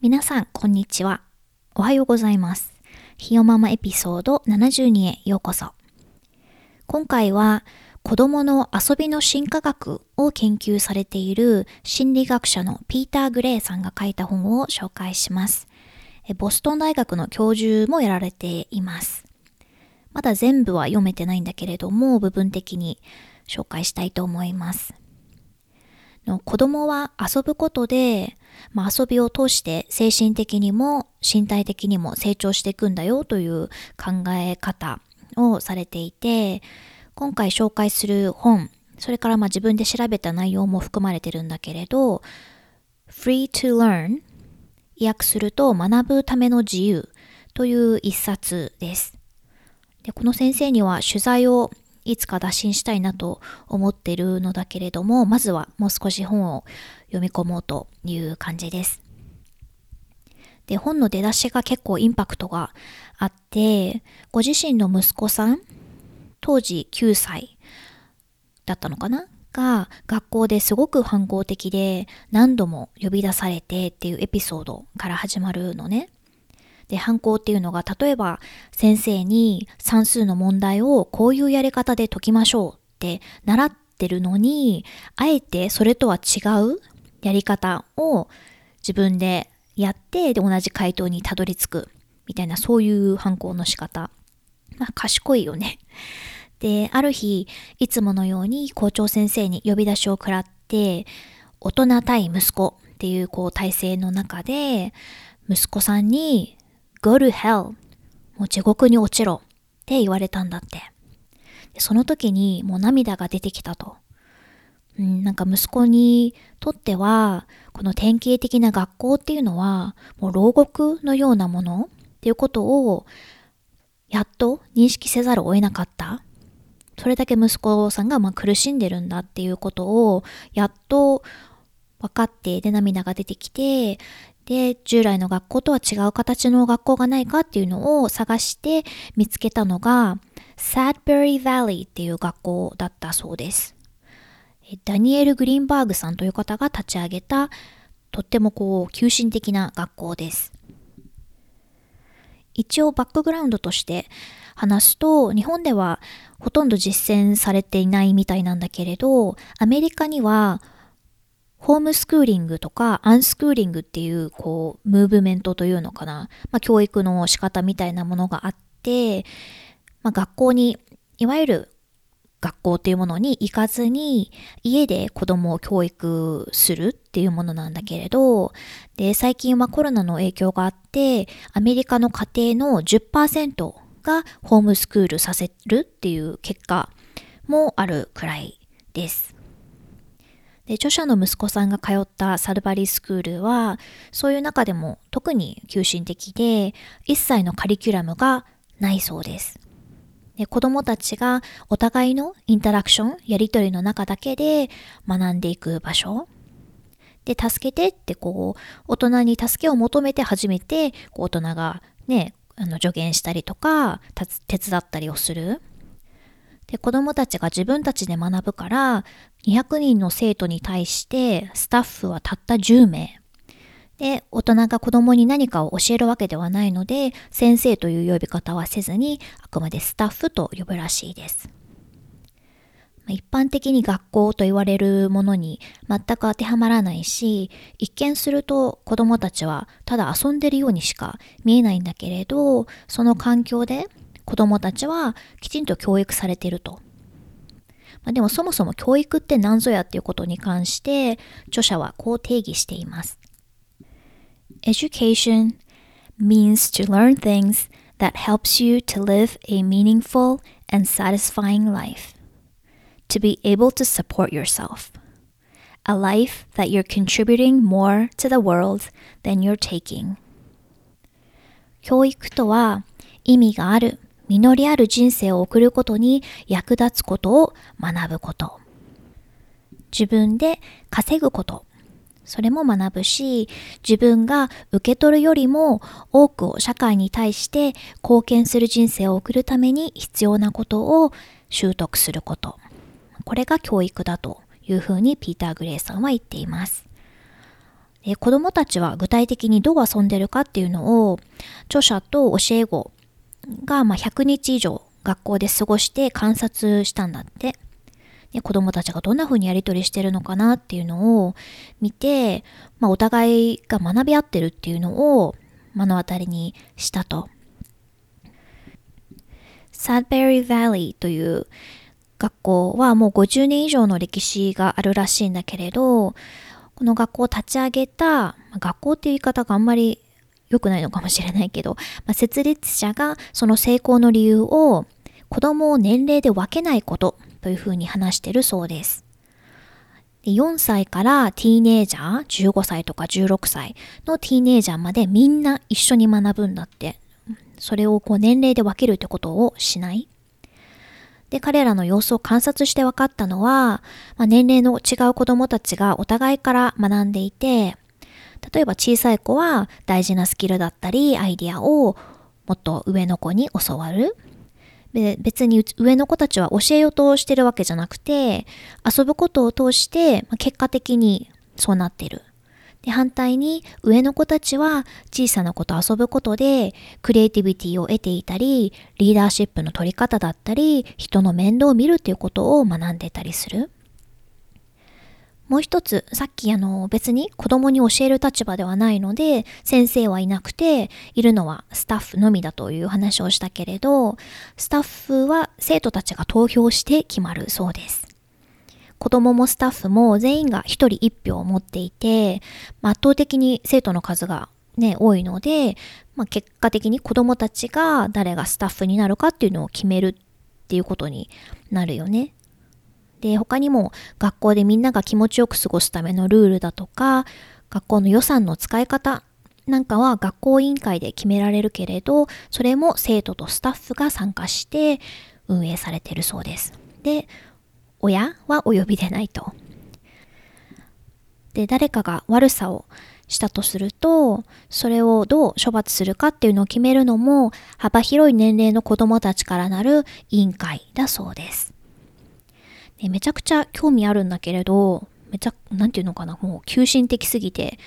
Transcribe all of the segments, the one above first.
皆さんこんにちは、おはようございます。ひよママエピソード72へようこそ。今回は子供の遊びの進化学を研究されている心理学者のピーター・グレイさんが書いた本を紹介します。ボストン大学の教授もやられています。まだ全部は読めてないんだけれども、部分的に紹介したいと思います。子供は遊ぶことで、遊びを通して精神的にも身体的にも成長していくんだよという考え方をされていて、今回紹介する本、それから自分で調べた内容も含まれてるんだけれど、Free to Learn、訳すると学ぶための自由という一冊です。で、この先生には取材をいつか打診したいなと思っているのだけれども、まずはもう少し本を読み込もうという感じです。で、本の出だしが結構インパクトがあって、ご自身の息子さん、当時9歳だったのかな、が学校ですごく反抗的で何度も呼び出されてっていうエピソードから始まるのね。で、反抗っていうのが、例えば先生に算数の問題をこういうやり方で解きましょうって習ってるのに、あえてそれとは違うやり方を自分でやって、で同じ回答にたどり着くみたいな、そういう反抗の仕方、賢いよね。で、ある日いつものように校長先生に呼び出しを食らって、大人対息子っていう体制の中で息子さんにGo to hell、 もう地獄に落ちろって言われたんだって。で、その時にもう涙が出てきたと。息子にとってはこの典型的な学校っていうのはもう牢獄のようなものっていうことをやっと認識せざるを得なかった。それだけ息子さんが苦しんでるんだっていうことをやっと分かって、で涙が出てきて、で従来の学校とは違う形の学校がないかっていうのを探して見つけたのがサッドベリー・バレーっていう学校だったそうです。ダニエル・グリーンバーグさんという方が立ち上げた、とっても急進的な学校です。一応バックグラウンドとして話すと、日本ではほとんど実践されていないみたいなんだけれど、アメリカにはホームスクーリングとかアンスクーリングっていうムーブメントというのかな、教育の仕方みたいなものがあって、学校に、いわゆる学校っていうものに行かずに家で子供を教育するっていうものなんだけれど、で最近はコロナの影響があって、アメリカの家庭の 10% がホームスクールさせるっていう結果もあるくらいです。で、著者の息子さんが通ったサルバリスクールはそういう中でも特に急進的で、一切のカリキュラムがないそうです。で、子どもたちがお互いのインタラクション、やり取りの中だけで学んでいく場所で、助けてって大人に助けを求めて初めて大人がね、助言したりとか手伝ったりをする。で、子どもたちが自分たちで学ぶから、200人の生徒に対してスタッフはたった10名で、大人が子どもに何かを教えるわけではないので、先生という呼び方はせずにあくまでスタッフと呼ぶらしいです。一般的に学校と言われるものに全く当てはまらないし、一見すると子どもたちはただ遊んでるようにしか見えないんだけれど、その環境で子どもたちはきちんと教育されていると。でもそもそも教育って何ぞやっていうことに関して著者はこう定義しています。 Education means to learn things that helps you to live a meaningful and satisfying life, to be able to support yourself, a life that you're contributing more to the world than you're taking. 教育とは意味がある、実りある人生を送ることに役立つことを学ぶこと。自分で稼ぐこと。それも学ぶし、自分が受け取るよりも多くを社会に対して貢献する人生を送るために必要なことを習得すること。これが教育だというふうにピーター・グレイさんは言っています。子どもたちは具体的にどう遊んでるかっていうのを著者と教え子が100日以上学校で過ごして観察したんだって。子どもたちがどんなふうにやり取りしてるのかなっていうのを見て、お互いが学び合ってるっていうのを目の当たりにしたと。サッドベリー・ヴァリーという学校はもう50年以上の歴史があるらしいんだけれど、この学校を立ち上げた、学校っていう言い方があんまり良くないのかもしれないけど、設立者がその成功の理由を子供を年齢で分けないことというふうに話しているそうです。4歳からティーネイジャー、15歳とか16歳のティーネイジャーまでみんな一緒に学ぶんだって。それを年齢で分けるってことをしない。で、彼らの様子を観察して分かったのは、年齢の違う子どもたちがお互いから学んでいて、例えば小さい子は大事なスキルだったりアイデアをもっと上の子に教わる。別に上の子たちは教えようとしてるわけじゃなくて、遊ぶことを通して結果的にそうなってる。で、反対に上の子たちは小さな子と遊ぶことでクリエイティビティを得ていたり、リーダーシップの取り方だったり、人の面倒を見るっていうことを学んでたりする。もう一つ、さっき別に子供に教える立場ではないので、先生はいなくて、いるのはスタッフのみだという話をしたけれど、スタッフは生徒たちが投票して決まるそうです。子供もスタッフも全員が一人一票を持っていて、圧倒的に生徒の数が多いので、結果的に子供たちが誰がスタッフになるかっていうのを決めるっていうことになるよね。で、他にも学校でみんなが気持ちよく過ごすためのルールだとか、学校の予算の使い方なんかは学校委員会で決められるけれど、それも生徒とスタッフが参加して運営されているそうです。で、親はお呼びでないと。で、誰かが悪さをしたとすると、それをどう処罰するかっていうのを決めるのも幅広い年齢の子どもたちからなる委員会だそうです。めちゃくちゃ興味あるんだけれど、もう急進的すぎて、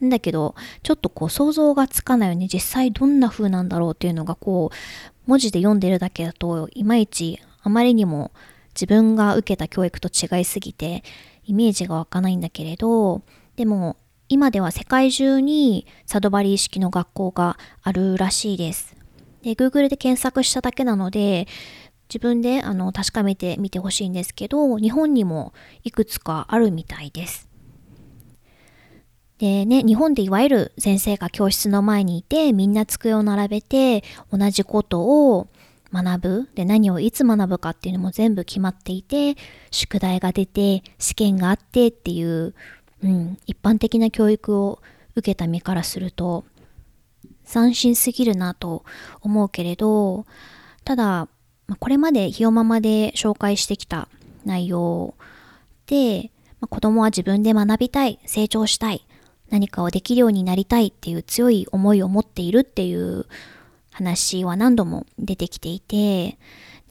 だけど、ちょっと想像がつかないよね。実際どんな風なんだろうっていうのが文字で読んでるだけだと、いまいちあまりにも自分が受けた教育と違いすぎて、イメージが湧かないんだけれど、でも今では世界中にサドバリー式の学校があるらしいです。で、Google で検索しただけなので、自分で確かめてみてほしいんですけど、日本にもいくつかあるみたいです。でね、日本でいわゆる先生が教室の前にいて、みんな机を並べて同じことを学ぶ。で、何をいつ学ぶかっていうのも全部決まっていて、宿題が出て試験があってっていう、一般的な教育を受けた身からすると斬新すぎるなと思うけれど、ただこれまでひよままで紹介してきた内容で、子供は自分で学びたい、成長したい、何かをできるようになりたいっていう強い思いを持っているっていう話は何度も出てきていて、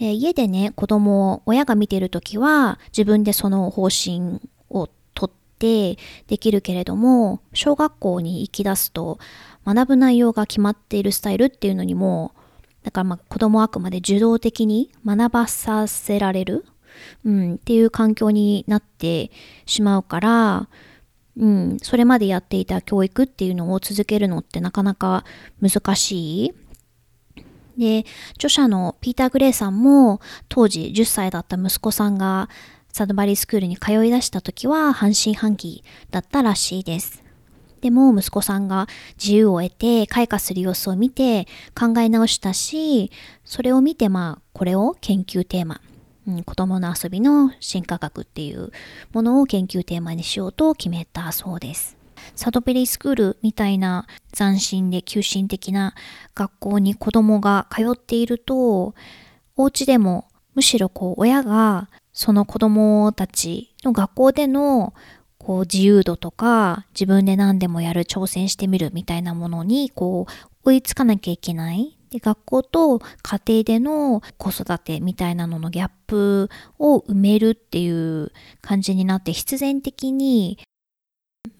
で、家で子供を親が見ているときは自分でその方針をとってできるけれども、小学校に行き出すと学ぶ内容が決まっているスタイルっていうのにも、だから子供はあくまで受動的に学ばさせられる、っていう環境になってしまうから、それまでやっていた教育っていうのを続けるのってなかなか難しい。で、著者のピーター・グレイさんも当時10歳だった息子さんがサドバリースクールに通い出した時は半信半疑だったらしいです。でも息子さんが自由を得て開花する様子を見て考え直したし、それを見てこれを研究テーマ子供の遊びの新価格っていうものを研究テーマにしようと決めたそうです。サドベリースクールみたいな斬新で急進的な学校に子供が通っていると、お家でもむしろ親がその子供たちの学校での自由度とか自分で何でもやる、挑戦してみるみたいなものに追いつかなきゃいけない。で、学校と家庭での子育てみたいなののギャップを埋めるっていう感じになって、必然的に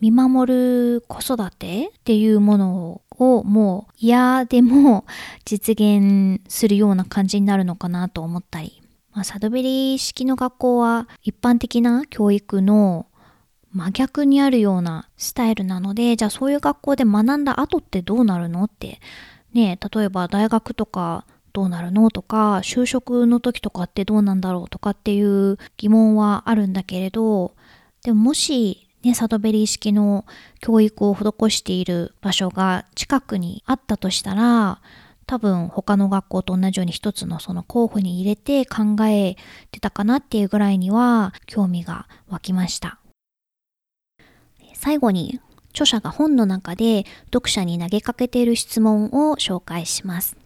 見守る子育てっていうものをもう嫌でも実現するような感じになるのかなと思ったり、サドベリー式の学校は一般的な教育の真逆にあるようなスタイルなので、じゃあそういう学校で学んだ後ってどうなるのってね、例えば大学とかどうなるのとか、就職の時とかってどうなんだろうとかっていう疑問はあるんだけれど、でももしね、サドベリー式の教育を施している場所が近くにあったとしたら、多分他の学校と同じように一つのその候補に入れて考えてたかなっていうぐらいには興味が湧きました。最後に著者が本の中で読者に投げかけている質問を紹介します。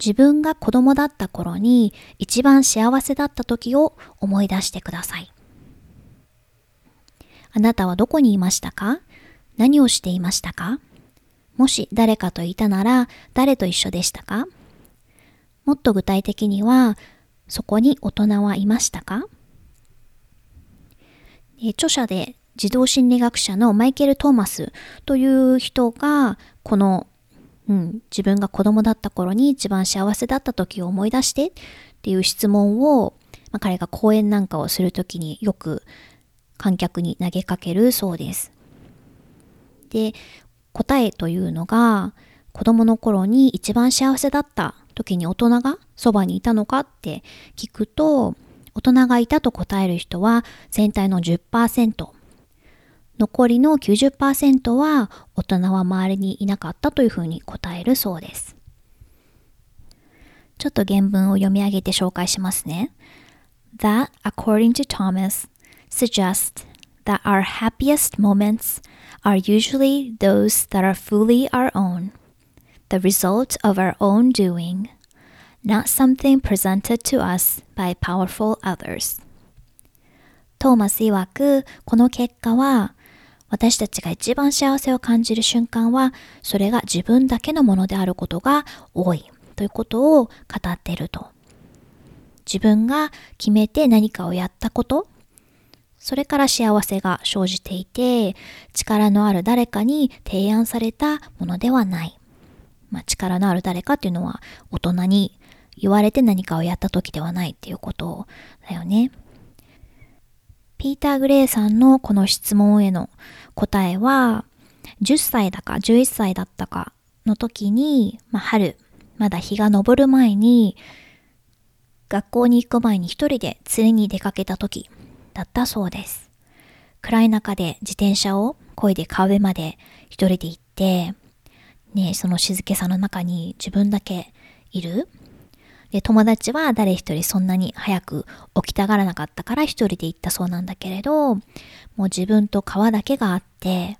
自分が子供だった頃に一番幸せだった時を思い出してください。あなたはどこにいましたか？何をしていましたか？もし誰かといたなら誰と一緒でしたか？もっと具体的には、そこに大人はいましたか？著者で児童心理学者のマイケル・トーマスという人がこの、自分が子供だった頃に一番幸せだった時を思い出してっていう質問を、彼が講演なんかをする時によく観客に投げかけるそうです。で、答えというのが、子供の頃に一番幸せだった時に大人がそばにいたのかって聞くと、大人がいたと答える人は全体の 10%、残りの 90% は大人は周りにいなかったというふうに答えるそうです。ちょっと原文を読み上げて紹介しますね。That, according to Thomas,suggest that our happiest moments are usually those that are fully our own, the result of our own doing, not something presented to us by powerful others. トーマス曰く、この結果は、私たちが一番幸せを感じる瞬間は、それが自分だけのものであることが多いということを語っていると。自分が決めて何かをやったこと、それから幸せが生じていて、力のある誰かに提案されたものではない。力のある誰かっていうのは、大人に言われて何かをやった時ではないっていうことだよね。ピーター・グレイさんのこの質問への答えは、10歳だか11歳だったかの時に、春、まだ日が昇る前に、学校に行く前に一人で釣りに出かけた時だったそうです。暗い中で自転車を漕いで川辺まで一人で行って、その静けさの中に自分だけいる。で、友達は誰一人そんなに早く起きたがらなかったから一人で行ったそうなんだけれど、もう自分と川だけがあって、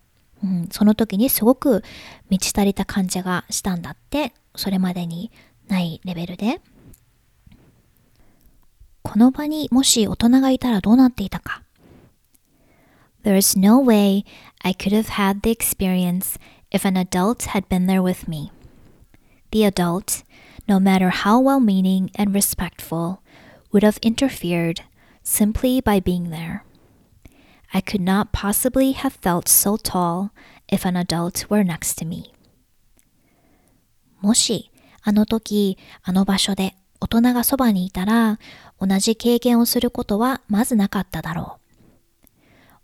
その時にすごく満ち足りた感じがしたんだって。それまでにないレベルで、この場にもし大人がいたらどうなっていたか。 There's no way I could have had the experience if an adult had been there with me. The adult, no matter how well-meaning and respectful, would have interfered simply by being there. I could not possibly have felt so tall if an adult were next to me. もしあの時、あの場所で大人がそばにいたら、同じ経験をすることはまずなかっただろう。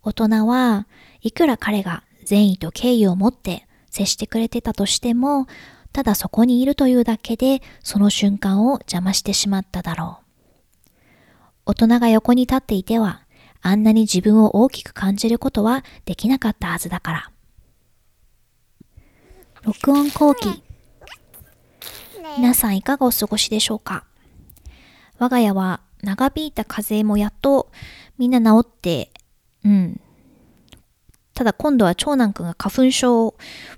大人はいくら彼が善意と敬意を持って接してくれてたとしても、ただそこにいるというだけでその瞬間を邪魔してしまっただろう。大人が横に立っていては、あんなに自分を大きく感じることはできなかったはずだから。録音後期、皆さんいかがお過ごしでしょうか。我が家は長引いた風邪もやっとみんな治って、ただ今度は長男くんが花粉症っ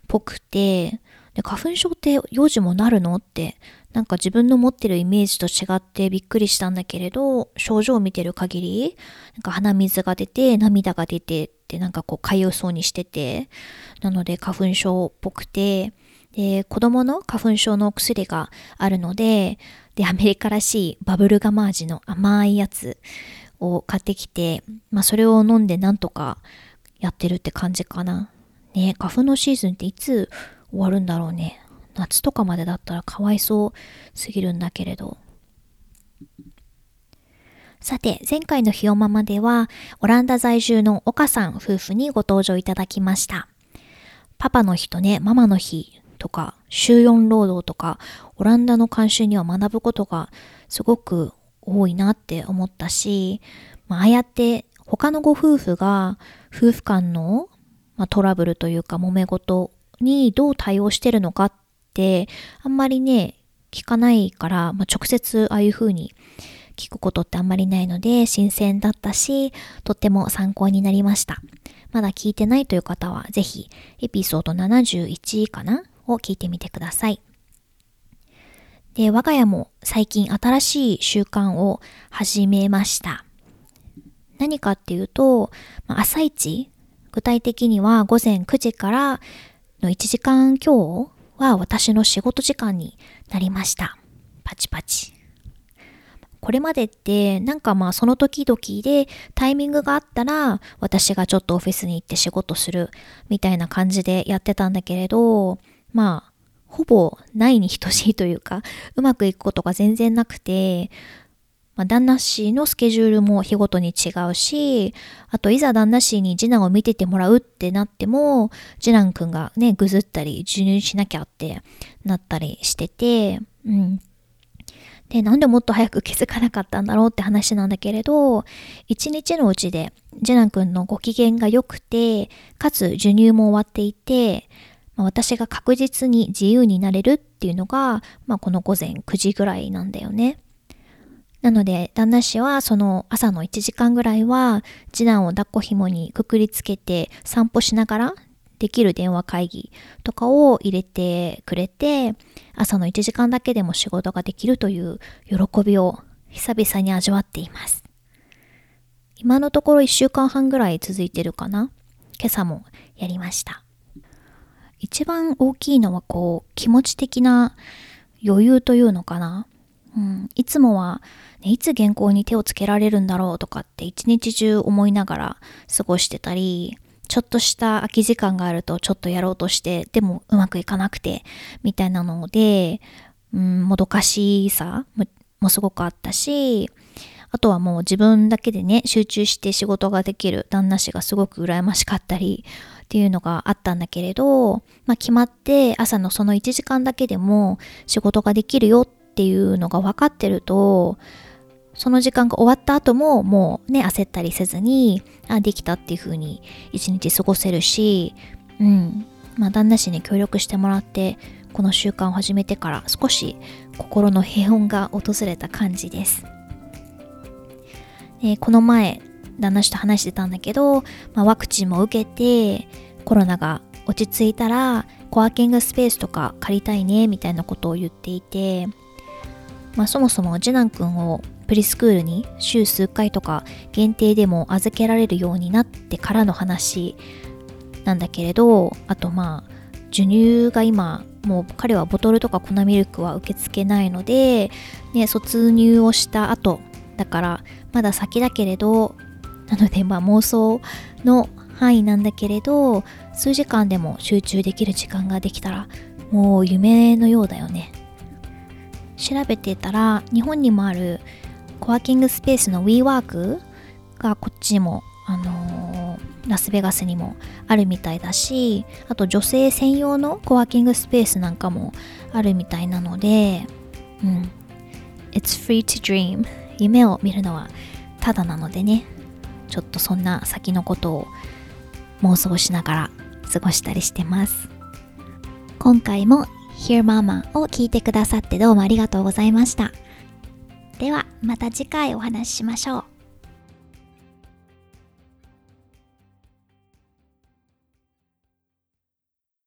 ぽくて、で花粉症って幼児もなるのって、なんか自分の持ってるイメージと違ってびっくりしたんだけれど、症状を見てる限り、なんか鼻水が出て涙が出てってなんかこうかゆそうにしてて、なので花粉症っぽくて、で子供の花粉症のお薬があるので、でアメリカらしいバブルガマ味の甘いやつを買ってきて、それを飲んでなんとかやってるって感じかな。ね、花粉のシーズンっていつ終わるんだろうね。夏とかまでだったらかわいそうすぎるんだけれど。さて、前回のひよママではオランダ在住の岡さん夫婦にご登場いただきました。パパの日とねママの日とか週4労働とかオランダの慣習には学ぶことがすごく多いなって思ったし、ああやって他のご夫婦が夫婦間の、トラブルというか揉め事にどう対応してるのかってあんまりね聞かないから、直接ああいう風に聞くことってあんまりないので新鮮だったし、とっても参考になりました。まだ聞いてないという方はぜひエピソード71かなを聞いてみてください。で、我が家も最近新しい習慣を始めました。何かっていうと、朝一、具体的には午前9時からの1時間強は私の仕事時間になりました。パチパチ。これまでってなんかその時々でタイミングがあったら私がちょっとオフィスに行って仕事するみたいな感じでやってたんだけれど、ほぼないに等しいというかうまくいくことが全然なくて、旦那氏のスケジュールも日ごとに違うし、あといざ旦那氏に次男を見ててもらうってなっても次男くんがねぐずったり授乳しなきゃってなったりしてて、でなんでもっと早く気づかなかったんだろうって話なんだけれど、一日のうちで次男くんのご機嫌が良くて、かつ授乳も終わっていて、私が確実に自由になれるっていうのが、この午前9時ぐらいなんだよね。なので旦那氏はその朝の1時間ぐらいは次男を抱っこ紐にくくりつけて散歩しながらできる電話会議とかを入れてくれて、朝の1時間だけでも仕事ができるという喜びを久々に味わっています。今のところ1週間半ぐらい続いてるかな。今朝もやりました。一番大きいのは気持ち的な余裕というのかな。いつもは、いつ原稿に手をつけられるんだろうとかって一日中思いながら過ごしてたり、ちょっとした空き時間があるとちょっとやろうとしてでもうまくいかなくてみたいなので、もどかしさもすごくあったし、あとはもう自分だけでね集中して仕事ができる旦那氏がすごく羨ましかったりっていうのがあったんだけれど、決まって朝のその1時間だけでも仕事ができるよっていうのが分かってると、その時間が終わった後ももうね焦ったりせずにできたっていう風に一日過ごせるし、旦那氏に協力してもらってこの習慣を始めてから少し心の平穏が訪れた感じです。この前旦那氏と話してたんだけど、ワクチンも受けてコロナが落ち着いたらコワーキングスペースとか借りたいねみたいなことを言っていて、そもそも次男くんをプリスクールに週数回とか限定でも預けられるようになってからの話なんだけれど、あと授乳が今もう彼はボトルとか粉ミルクは受け付けないので、卒乳をした後だからまだ先だけれど、なので妄想の範囲なんだけれど、数時間でも集中できる時間ができたらもう夢のようだよね。調べてたら日本にもあるコワーキングスペースの WeWork がこっちにも、ラスベガスにもあるみたいだし、あと女性専用のコワーキングスペースなんかもあるみたいなので、It's free to dream。 夢を見るのはただなのでね、ちょっとそんな先のことを妄想しながら過ごしたりしてます。今回もHere Mama を聞いてくださってどうもありがとうございました。ではまた次回お話ししましょう。